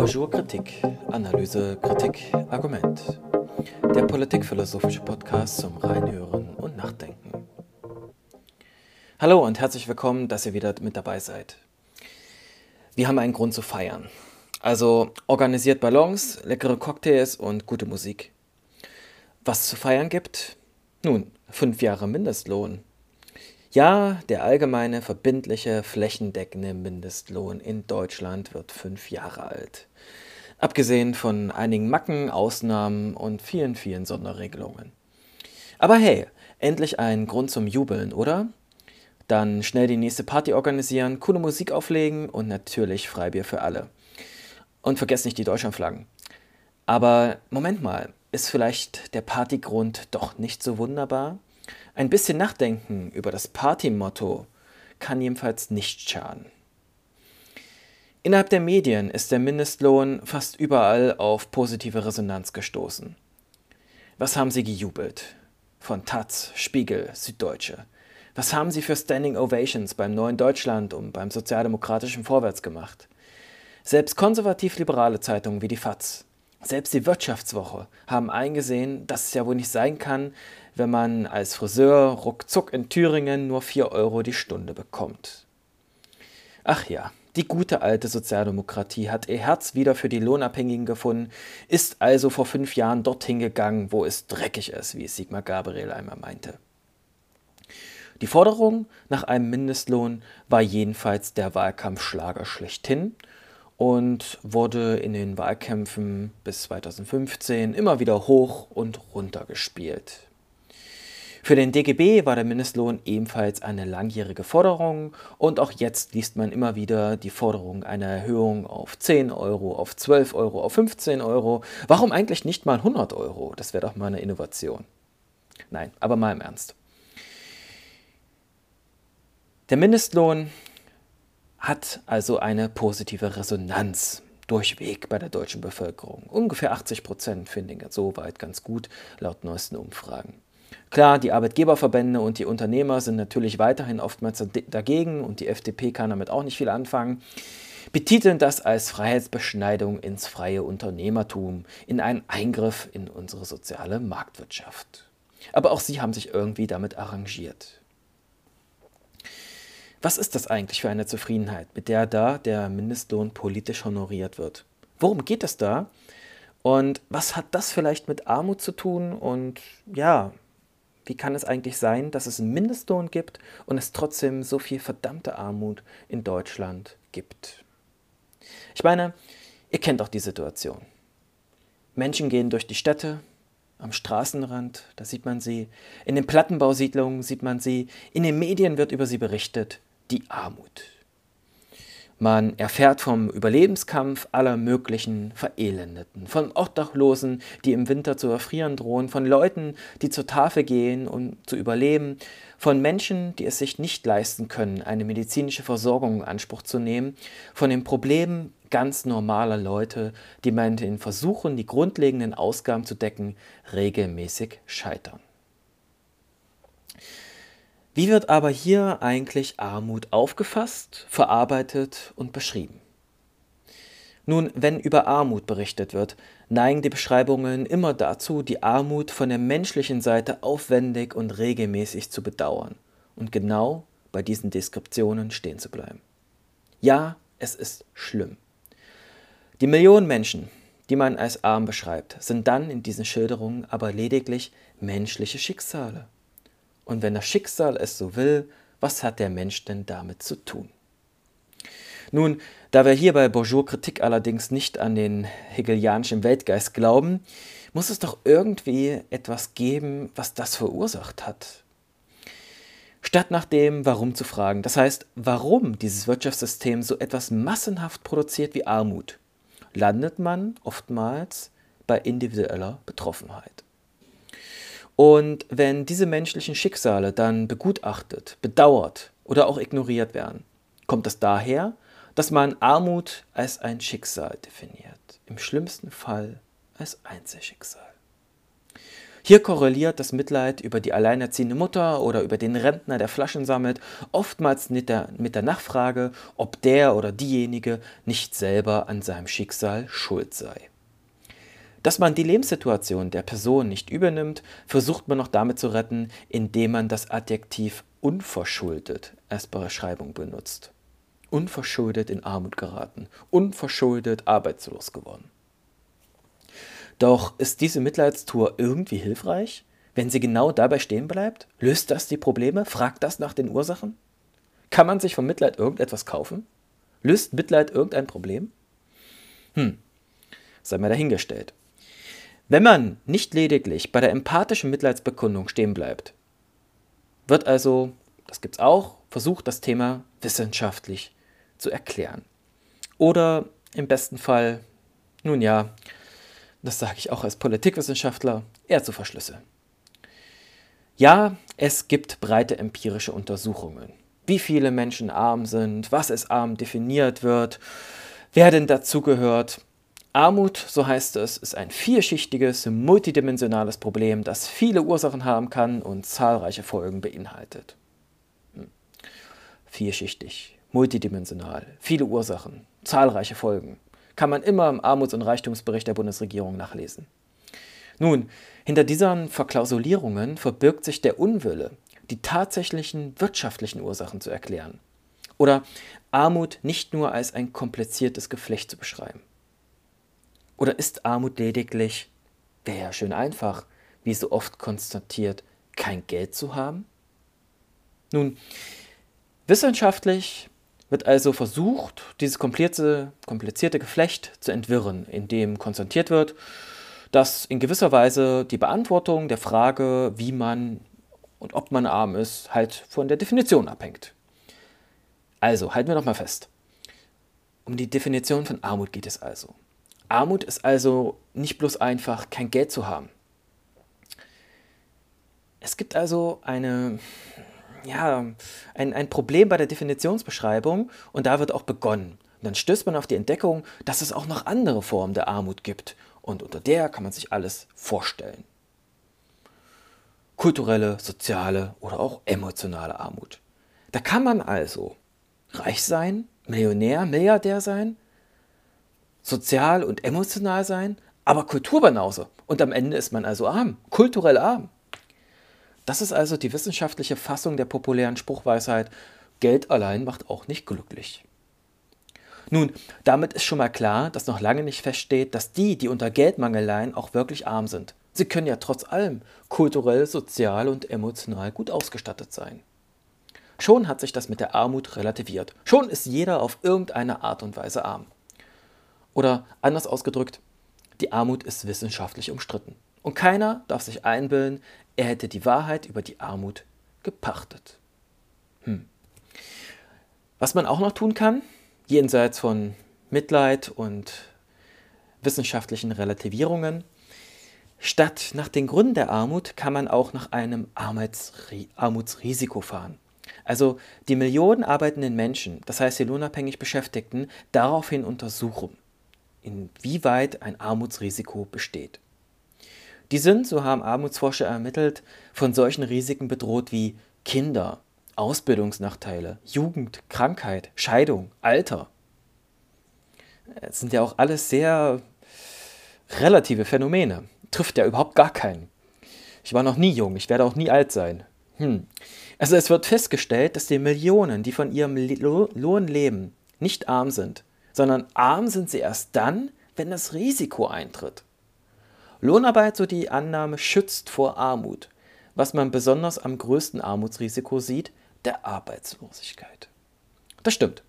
Bonjour Kritik, Analyse, Kritik, Argument. Der politikphilosophische Podcast zum Reinhören und Nachdenken. Hallo und herzlich willkommen, dass ihr wieder mit dabei seid. Wir haben einen Grund zu feiern. Also organisiert Ballons, leckere Cocktails und gute Musik. Was zu feiern gibt? Nun, 5 Jahre Mindestlohn. Ja, der allgemeine, verbindliche, flächendeckende Mindestlohn in Deutschland wird 5 Jahre alt. Abgesehen von einigen Macken, Ausnahmen und vielen, vielen Sonderregelungen. Aber hey, endlich ein Grund zum Jubeln, oder? Dann schnell die nächste Party organisieren, coole Musik auflegen und natürlich Freibier für alle. Und vergesst nicht die Deutschlandflaggen. Aber Moment mal, ist vielleicht der Partygrund doch nicht so wunderbar? Ein bisschen Nachdenken über das Partymotto kann jedenfalls nicht schaden. Innerhalb der Medien ist der Mindestlohn fast überall auf positive Resonanz gestoßen. Was haben sie gejubelt? Von Taz, Spiegel, Süddeutsche. Was haben sie für Standing Ovations beim neuen Deutschland und beim sozialdemokratischen Vorwärts gemacht? Selbst konservativ-liberale Zeitungen wie die FAZ, selbst die Wirtschaftswoche haben eingesehen, dass es ja wohl nicht sein kann, wenn man als Friseur ruckzuck in Thüringen nur 4 € die Stunde bekommt. Ach ja, die gute alte Sozialdemokratie hat ihr Herz wieder für die Lohnabhängigen gefunden, ist also vor 5 Jahren dorthin gegangen, wo es dreckig ist, wie es Sigmar Gabriel einmal meinte. Die Forderung nach einem Mindestlohn war jedenfalls der Wahlkampfschlager schlechthin und wurde in den Wahlkämpfen bis 2015 immer wieder hoch und runter gespielt. Für den DGB war der Mindestlohn ebenfalls eine langjährige Forderung und auch jetzt liest man immer wieder die Forderung einer Erhöhung auf 10 €, auf 12 €, auf 15 €. Warum eigentlich nicht mal 100 €? Das wäre doch mal eine Innovation. Nein, aber mal im Ernst. Der Mindestlohn hat also eine positive Resonanz durchweg bei der deutschen Bevölkerung. Ungefähr 80% finden soweit ganz gut, laut neuesten Umfragen. Klar, die Arbeitgeberverbände und die Unternehmer sind natürlich weiterhin oftmals dagegen und die FDP kann damit auch nicht viel anfangen, betiteln das als Freiheitsbeschneidung ins freie Unternehmertum, in einen Eingriff in unsere soziale Marktwirtschaft. Aber auch sie haben sich irgendwie damit arrangiert. Was ist das eigentlich für eine Zufriedenheit, mit der da der Mindestlohn politisch honoriert wird? Worum geht es da? Und was hat das vielleicht mit Armut zu tun? Und ja, wie kann es eigentlich sein, dass es einen Mindestlohn gibt und es trotzdem so viel verdammte Armut in Deutschland gibt? Ich meine, ihr kennt doch die Situation. Menschen gehen durch die Städte. Am Straßenrand, da sieht man sie, in den Plattenbausiedlungen sieht man sie, in den Medien wird über sie berichtet, die Armut. Man erfährt vom Überlebenskampf aller möglichen Verelendeten, von Obdachlosen, die im Winter zu erfrieren drohen, von Leuten, die zur Tafel gehen, um zu überleben, von Menschen, die es sich nicht leisten können, eine medizinische Versorgung in Anspruch zu nehmen, von den Problemen ganz normaler Leute, die bei den Versuchen, die grundlegenden Ausgaben zu decken, regelmäßig scheitern. Wie wird aber hier eigentlich Armut aufgefasst, verarbeitet und beschrieben? Nun, wenn über Armut berichtet wird, neigen die Beschreibungen immer dazu, die Armut von der menschlichen Seite aufwendig und regelmäßig zu bedauern und genau bei diesen Deskriptionen stehen zu bleiben. Ja, es ist schlimm. Die Millionen Menschen, die man als arm beschreibt, sind dann in diesen Schilderungen aber lediglich menschliche Schicksale. Und wenn das Schicksal es so will, was hat der Mensch denn damit zu tun? Nun, da wir hier bei Bonjour Kritik allerdings nicht an den hegelianischen Weltgeist glauben, muss es doch irgendwie etwas geben, was das verursacht hat. Statt nach dem Warum zu fragen, das heißt, warum dieses Wirtschaftssystem so etwas massenhaft produziert wie Armut, landet man oftmals bei individueller Betroffenheit. Und wenn diese menschlichen Schicksale dann begutachtet, bedauert oder auch ignoriert werden, kommt das daher, dass man Armut als ein Schicksal definiert, im schlimmsten Fall als Einzelschicksal. Hier korreliert das Mitleid über die alleinerziehende Mutter oder über den Rentner, der Flaschen sammelt, oftmals mit der Nachfrage, ob der oder diejenige nicht selber an seinem Schicksal schuld sei. Dass man die Lebenssituation der Person nicht übernimmt, versucht man noch damit zu retten, indem man das Adjektiv unverschuldet als Beschreibung benutzt. Unverschuldet in Armut geraten, unverschuldet arbeitslos geworden. Doch ist diese Mitleidstour irgendwie hilfreich? Wenn sie genau dabei stehen bleibt? Löst das die Probleme? Fragt das nach den Ursachen? Kann man sich vom Mitleid irgendetwas kaufen? Löst Mitleid irgendein Problem? Sei mal dahingestellt. Wenn man nicht lediglich bei der empathischen Mitleidsbekundung stehen bleibt, wird also, das gibt's auch, versucht, das Thema wissenschaftlich zu erklären. Oder im besten Fall, nun ja, das sage ich auch als Politikwissenschaftler, eher zu verschlüsseln. Ja, es gibt breite empirische Untersuchungen. Wie viele Menschen arm sind, was als arm definiert wird, wer denn dazugehört. Armut, so heißt es, ist ein vielschichtiges, multidimensionales Problem, das viele Ursachen haben kann und zahlreiche Folgen beinhaltet. Vielschichtig, multidimensional, viele Ursachen, zahlreiche Folgen. Kann man immer im Armuts- und Reichtumsbericht der Bundesregierung nachlesen. Nun, hinter diesen Verklausulierungen verbirgt sich der Unwille, die tatsächlichen wirtschaftlichen Ursachen zu erklären. Oder Armut nicht nur als ein kompliziertes Geflecht zu beschreiben. Oder ist Armut lediglich, wäre ja schön einfach, wie so oft konstatiert, kein Geld zu haben? Nun, wissenschaftlich wird also versucht, dieses komplizierte Geflecht zu entwirren, indem konstatiert wird, dass in gewisser Weise die Beantwortung der Frage, wie man und ob man arm ist, halt von der Definition abhängt. Also, halten wir nochmal fest. Um die Definition von Armut geht es also. Armut ist also nicht bloß einfach, kein Geld zu haben. Es gibt also ein Problem bei der Definitionsbeschreibung und da wird auch begonnen. Und dann stößt man auf die Entdeckung, dass es auch noch andere Formen der Armut gibt und unter der kann man sich alles vorstellen. Kulturelle, soziale oder auch emotionale Armut. Da kann man also reich sein, Millionär, Milliardär sein, sozial und emotional sein, aber Kulturbanause. Und am Ende ist man also arm, kulturell arm. Das ist also die wissenschaftliche Fassung der populären Spruchweisheit, Geld allein macht auch nicht glücklich. Nun, damit ist schon mal klar, dass noch lange nicht feststeht, dass die unter Geldmangel leiden, auch wirklich arm sind. Sie können ja trotz allem kulturell, sozial und emotional gut ausgestattet sein. Schon hat sich das mit der Armut relativiert. Schon ist jeder auf irgendeine Art und Weise arm. Oder anders ausgedrückt, die Armut ist wissenschaftlich umstritten. Und keiner darf sich einbilden, er hätte die Wahrheit über die Armut gepachtet. Was man auch noch tun kann, jenseits von Mitleid und wissenschaftlichen Relativierungen, statt nach den Gründen der Armut kann man auch nach einem Armutsrisiko fahren. Also die Millionen arbeitenden Menschen, das heißt die lohnabhängig Beschäftigten, daraufhin untersuchen, inwieweit ein Armutsrisiko besteht. Die sind, so haben Armutsforscher ermittelt, von solchen Risiken bedroht wie Kinder, Ausbildungsnachteile, Jugend, Krankheit, Scheidung, Alter. Das sind ja auch alles sehr relative Phänomene. Trifft ja überhaupt gar keinen. Ich war noch nie jung, ich werde auch nie alt sein. Also es wird festgestellt, dass die Millionen, die von ihrem Lohn leben, nicht arm sind, sondern arm sind sie erst dann, wenn das Risiko eintritt. Lohnarbeit, so die Annahme, schützt vor Armut, was man besonders am größten Armutsrisiko sieht, der Arbeitslosigkeit. Das stimmt.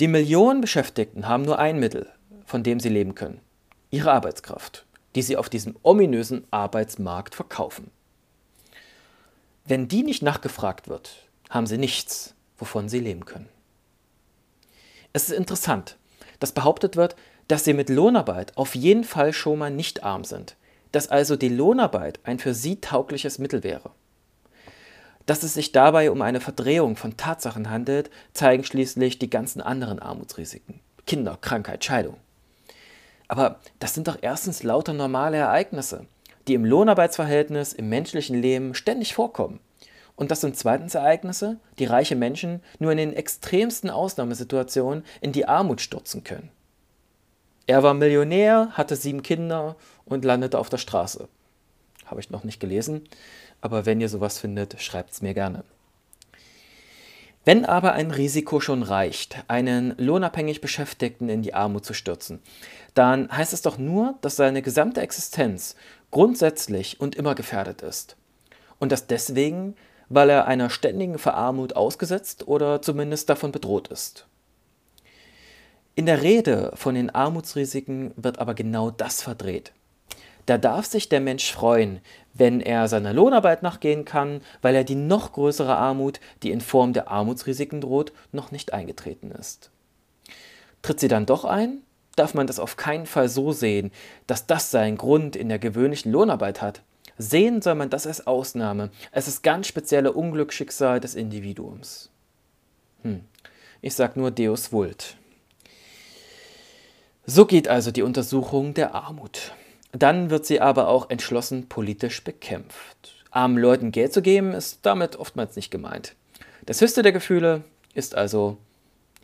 Die Millionen Beschäftigten haben nur ein Mittel, von dem sie leben können, ihre Arbeitskraft, die sie auf diesem ominösen Arbeitsmarkt verkaufen. Wenn die nicht nachgefragt wird, haben sie nichts, wovon sie leben können. Es ist interessant, dass behauptet wird, dass sie mit Lohnarbeit auf jeden Fall schon mal nicht arm sind, dass also die Lohnarbeit ein für sie taugliches Mittel wäre. Dass es sich dabei um eine Verdrehung von Tatsachen handelt, zeigen schließlich die ganzen anderen Armutsrisiken. Kinder, Krankheit, Scheidung. Aber das sind doch erstens lauter normale Ereignisse, die im Lohnarbeitsverhältnis, im menschlichen Leben ständig vorkommen. Und das sind zweitens Ereignisse, die reiche Menschen nur in den extremsten Ausnahmesituationen in die Armut stürzen können. Er war Millionär, hatte 7 Kinder und landete auf der Straße. Habe ich noch nicht gelesen, aber wenn ihr sowas findet, schreibt es mir gerne. Wenn aber ein Risiko schon reicht, einen lohnabhängig Beschäftigten in die Armut zu stürzen, dann heißt es doch nur, dass seine gesamte Existenz grundsätzlich und immer gefährdet ist. Und das deswegen, weil er einer ständigen Verarmut ausgesetzt oder zumindest davon bedroht ist. In der Rede von den Armutsrisiken wird aber genau das verdreht. Da darf sich der Mensch freuen, wenn er seiner Lohnarbeit nachgehen kann, weil er die noch größere Armut, die in Form der Armutsrisiken droht, noch nicht eingetreten ist. Tritt sie dann doch ein, darf man das auf keinen Fall so sehen, dass das seinen Grund in der gewöhnlichen Lohnarbeit hat. Sehen soll man das als Ausnahme, als das ganz spezielle Unglücksschicksal des Individuums. Ich sag nur Deus vult. So geht also die Untersuchung der Armut. Dann wird sie aber auch entschlossen politisch bekämpft. Armen Leuten Geld zu geben, ist damit oftmals nicht gemeint. Das höchste der Gefühle ist also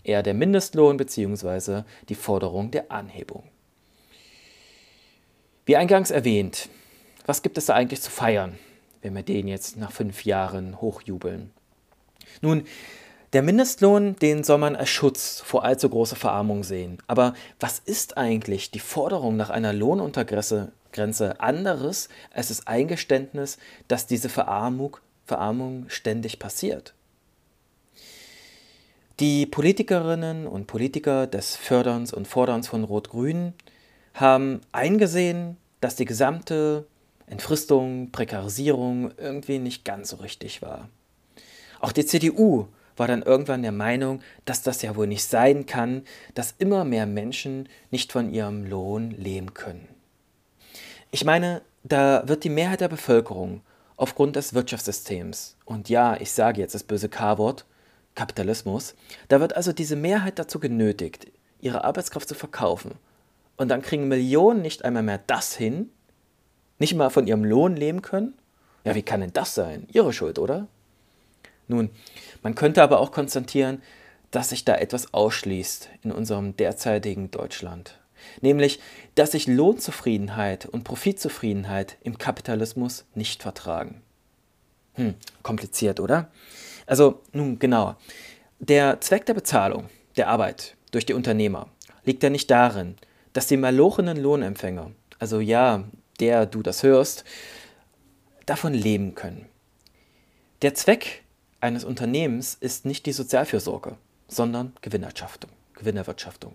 eher der Mindestlohn bzw. die Forderung der Anhebung. Wie eingangs erwähnt, was gibt es da eigentlich zu feiern, wenn wir den jetzt nach 5 Jahren hochjubeln? Nun, der Mindestlohn, den soll man als Schutz vor allzu großer Verarmung sehen. Aber was ist eigentlich die Forderung nach einer Lohnuntergrenze anderes als das Eingeständnis, dass diese Verarmung ständig passiert? Die Politikerinnen und Politiker des Förderns und Forderns von Rot-Grün haben eingesehen, dass die gesamte Entfristung, Prekarisierung irgendwie nicht ganz so richtig war. Auch die CDU war dann irgendwann der Meinung, dass das ja wohl nicht sein kann, dass immer mehr Menschen nicht von ihrem Lohn leben können. Ich meine, da wird die Mehrheit der Bevölkerung aufgrund des Wirtschaftssystems, und ja, ich sage jetzt das böse K-Wort, Kapitalismus, da wird also diese Mehrheit dazu genötigt, ihre Arbeitskraft zu verkaufen. Und dann kriegen Millionen nicht einmal mehr das hin, nicht mal von ihrem Lohn leben können? Ja, wie kann denn das sein? Ihre Schuld, oder? Nun, man könnte aber auch konstatieren, dass sich da etwas ausschließt in unserem derzeitigen Deutschland. Nämlich, dass sich Lohnzufriedenheit und Profitzufriedenheit im Kapitalismus nicht vertragen. Kompliziert, oder? Also, nun genau, der Zweck der Bezahlung, der Arbeit durch die Unternehmer, liegt ja nicht darin, dass die malochenen Lohnempfänger, also ja, der du das hörst, davon leben können. Der Zweck eines Unternehmens ist nicht die Sozialfürsorge, sondern Gewinnerwirtschaftung.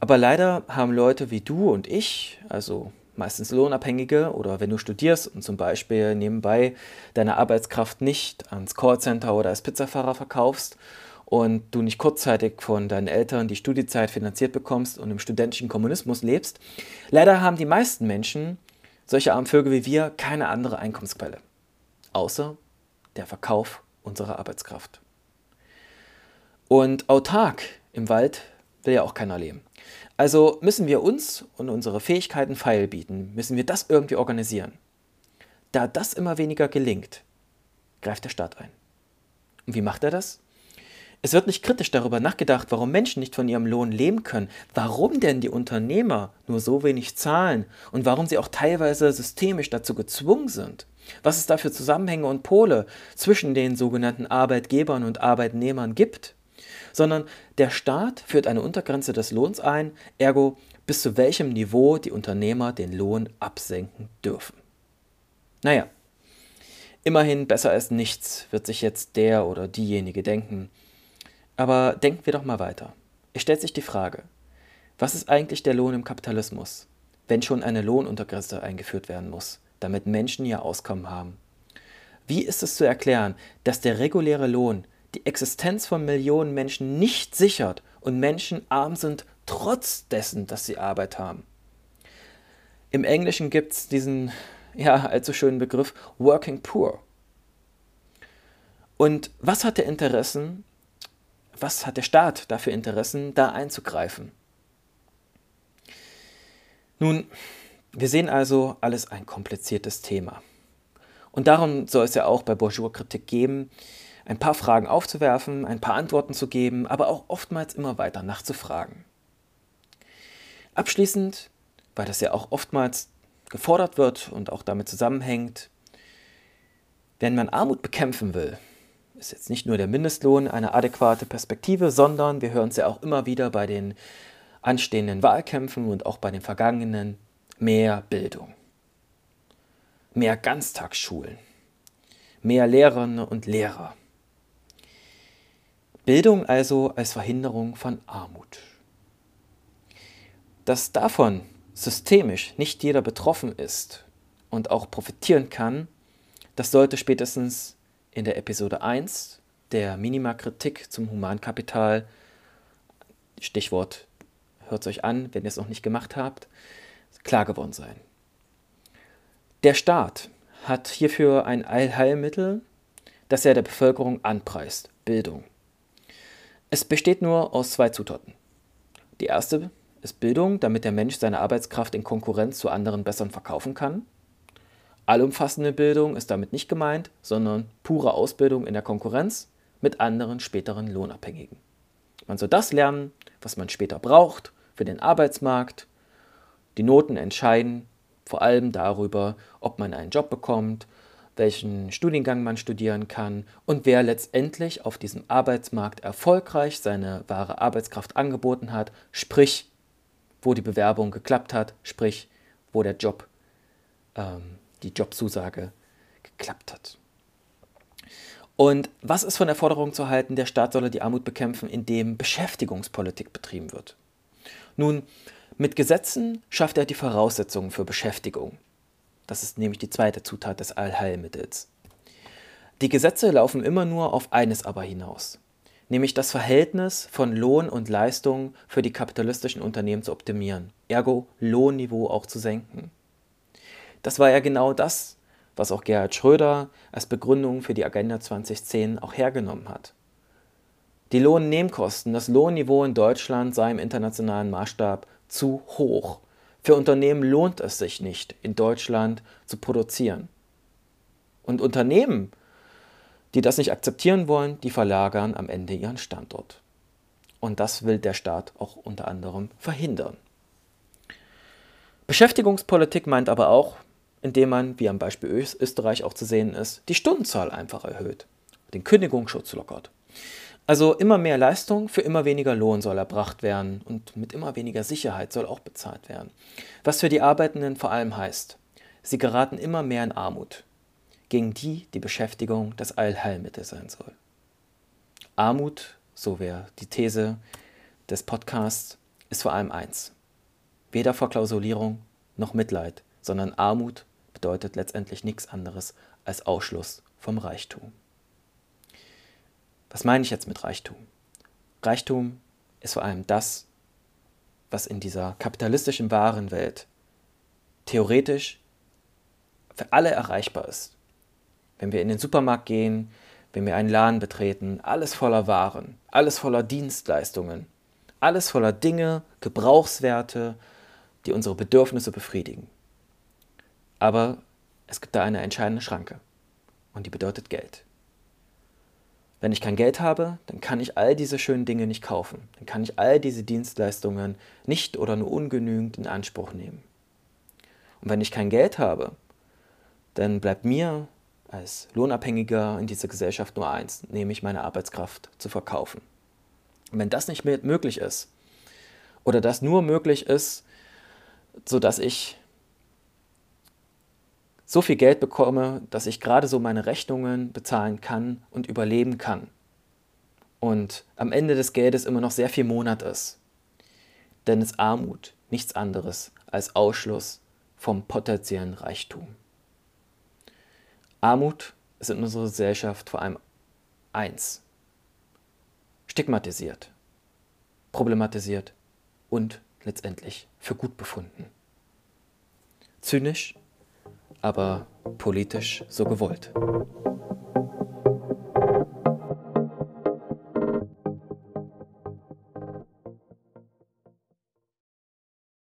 Aber leider haben Leute wie du und ich, also meistens Lohnabhängige oder wenn du studierst und zum Beispiel nebenbei deine Arbeitskraft nicht ans Callcenter oder als Pizzafahrer verkaufst und du nicht kurzzeitig von deinen Eltern die Studiezeit finanziert bekommst und im studentischen Kommunismus lebst, leider haben die meisten Menschen, solche armen Vögel wie wir, keine andere Einkommensquelle, außer der Verkauf unserer Arbeitskraft. Und autark im Wald will ja auch keiner leben. Also müssen wir uns und unsere Fähigkeiten feil bieten, müssen wir das irgendwie organisieren. Da das immer weniger gelingt, greift der Staat ein. Und wie macht er das? Es wird nicht kritisch darüber nachgedacht, warum Menschen nicht von ihrem Lohn leben können, warum denn die Unternehmer nur so wenig zahlen und warum sie auch teilweise systemisch dazu gezwungen sind. Was es da für Zusammenhänge und Pole zwischen den sogenannten Arbeitgebern und Arbeitnehmern gibt, sondern der Staat führt eine Untergrenze des Lohns ein, ergo bis zu welchem Niveau die Unternehmer den Lohn absenken dürfen. Naja, immerhin besser als nichts, wird sich jetzt der oder diejenige denken. Aber denken wir doch mal weiter. Es stellt sich die Frage, was ist eigentlich der Lohn im Kapitalismus, wenn schon eine Lohnuntergrenze eingeführt werden muss, damit Menschen ihr Auskommen haben? Wie ist es zu erklären, dass der reguläre Lohn die Existenz von Millionen Menschen nicht sichert und Menschen arm sind, trotz dessen, dass sie Arbeit haben? Im Englischen gibt es diesen, ja, allzu schönen Begriff Working Poor. Und was hat der Staat dafür Interessen, da einzugreifen? Nun, Wir sehen also, alles ein kompliziertes Thema. Und darum soll es ja auch bei Bourgeois-Kritik geben, ein paar Fragen aufzuwerfen, ein paar Antworten zu geben, aber auch oftmals immer weiter nachzufragen. Abschließend, weil das ja auch oftmals gefordert wird und auch damit zusammenhängt, wenn man Armut bekämpfen will, ist jetzt nicht nur der Mindestlohn eine adäquate Perspektive, sondern wir hören es ja auch immer wieder bei den anstehenden Wahlkämpfen und auch bei den vergangenen, mehr Bildung, mehr Ganztagsschulen, mehr Lehrerinnen und Lehrer. Bildung also als Verhinderung von Armut. Dass davon systemisch nicht jeder betroffen ist und auch profitieren kann, das sollte spätestens in der Episode 1 der Minima-Kritik zum Humankapital, Stichwort, hört es euch an, wenn ihr es noch nicht gemacht habt, klar geworden sein. Der Staat hat hierfür ein Allheilmittel, das er der Bevölkerung anpreist, Bildung. Es besteht nur aus zwei Zutaten. Die erste ist Bildung, damit der Mensch seine Arbeitskraft in Konkurrenz zu anderen besseren verkaufen kann. Allumfassende Bildung ist damit nicht gemeint, sondern pure Ausbildung in der Konkurrenz mit anderen späteren Lohnabhängigen. Man soll das lernen, was man später braucht für den Arbeitsmarkt. Die Noten entscheiden vor allem darüber, ob man einen Job bekommt, welchen Studiengang man studieren kann und wer letztendlich auf diesem Arbeitsmarkt erfolgreich seine wahre Arbeitskraft angeboten hat, sprich, wo die Bewerbung geklappt hat, sprich, wo der Job, die Jobzusage geklappt hat. Und was ist von der Forderung zu halten, der Staat solle die Armut bekämpfen, indem Beschäftigungspolitik betrieben wird? Nun, mit Gesetzen schafft er die Voraussetzungen für Beschäftigung. Das ist nämlich die zweite Zutat des Allheilmittels. Die Gesetze laufen immer nur auf eines aber hinaus, nämlich das Verhältnis von Lohn und Leistung für die kapitalistischen Unternehmen zu optimieren, ergo Lohnniveau auch zu senken. Das war ja genau das, was auch Gerhard Schröder als Begründung für die Agenda 2010 auch hergenommen hat. Die Lohnnebenkosten, das Lohnniveau in Deutschland sei im internationalen Maßstab zu hoch. Für Unternehmen lohnt es sich nicht, in Deutschland zu produzieren. Und Unternehmen, die das nicht akzeptieren wollen, die verlagern am Ende ihren Standort. Und das will der Staat auch unter anderem verhindern. Beschäftigungspolitik meint aber auch, indem man, wie am Beispiel Österreich auch zu sehen ist, die Stundenzahl einfach erhöht, den Kündigungsschutz lockert. Also immer mehr Leistung für immer weniger Lohn soll erbracht werden und mit immer weniger Sicherheit soll auch bezahlt werden. Was für die Arbeitenden vor allem heißt, sie geraten immer mehr in Armut, gegen die Beschäftigung das Allheilmittel sein soll. Armut, so wäre die These des Podcasts, ist vor allem eins. Weder Verklausulierung noch Mitleid, sondern Armut bedeutet letztendlich nichts anderes als Ausschluss vom Reichtum. Was meine ich jetzt mit Reichtum? Reichtum ist vor allem das, was in dieser kapitalistischen Warenwelt theoretisch für alle erreichbar ist. Wenn wir in den Supermarkt gehen, wenn wir einen Laden betreten, alles voller Waren, alles voller Dienstleistungen, alles voller Dinge, Gebrauchswerte, die unsere Bedürfnisse befriedigen. Aber es gibt da eine entscheidende Schranke und die bedeutet Geld. Wenn ich kein Geld habe, dann kann ich all diese schönen Dinge nicht kaufen. Dann kann ich all diese Dienstleistungen nicht oder nur ungenügend in Anspruch nehmen. Und wenn ich kein Geld habe, dann bleibt mir als Lohnabhängiger in dieser Gesellschaft nur eins, nämlich meine Arbeitskraft zu verkaufen. Und wenn das nicht möglich ist, oder das nur möglich ist, sodass ich so viel Geld bekomme, dass ich gerade so meine Rechnungen bezahlen kann und überleben kann. Und am Ende des Geldes immer noch sehr viel Monat ist. Denn ist Armut nichts anderes als Ausschluss vom potenziellen Reichtum. Armut ist in unserer Gesellschaft vor allem eins: stigmatisiert, problematisiert und letztendlich für gut befunden. Zynisch, aber politisch so gewollt.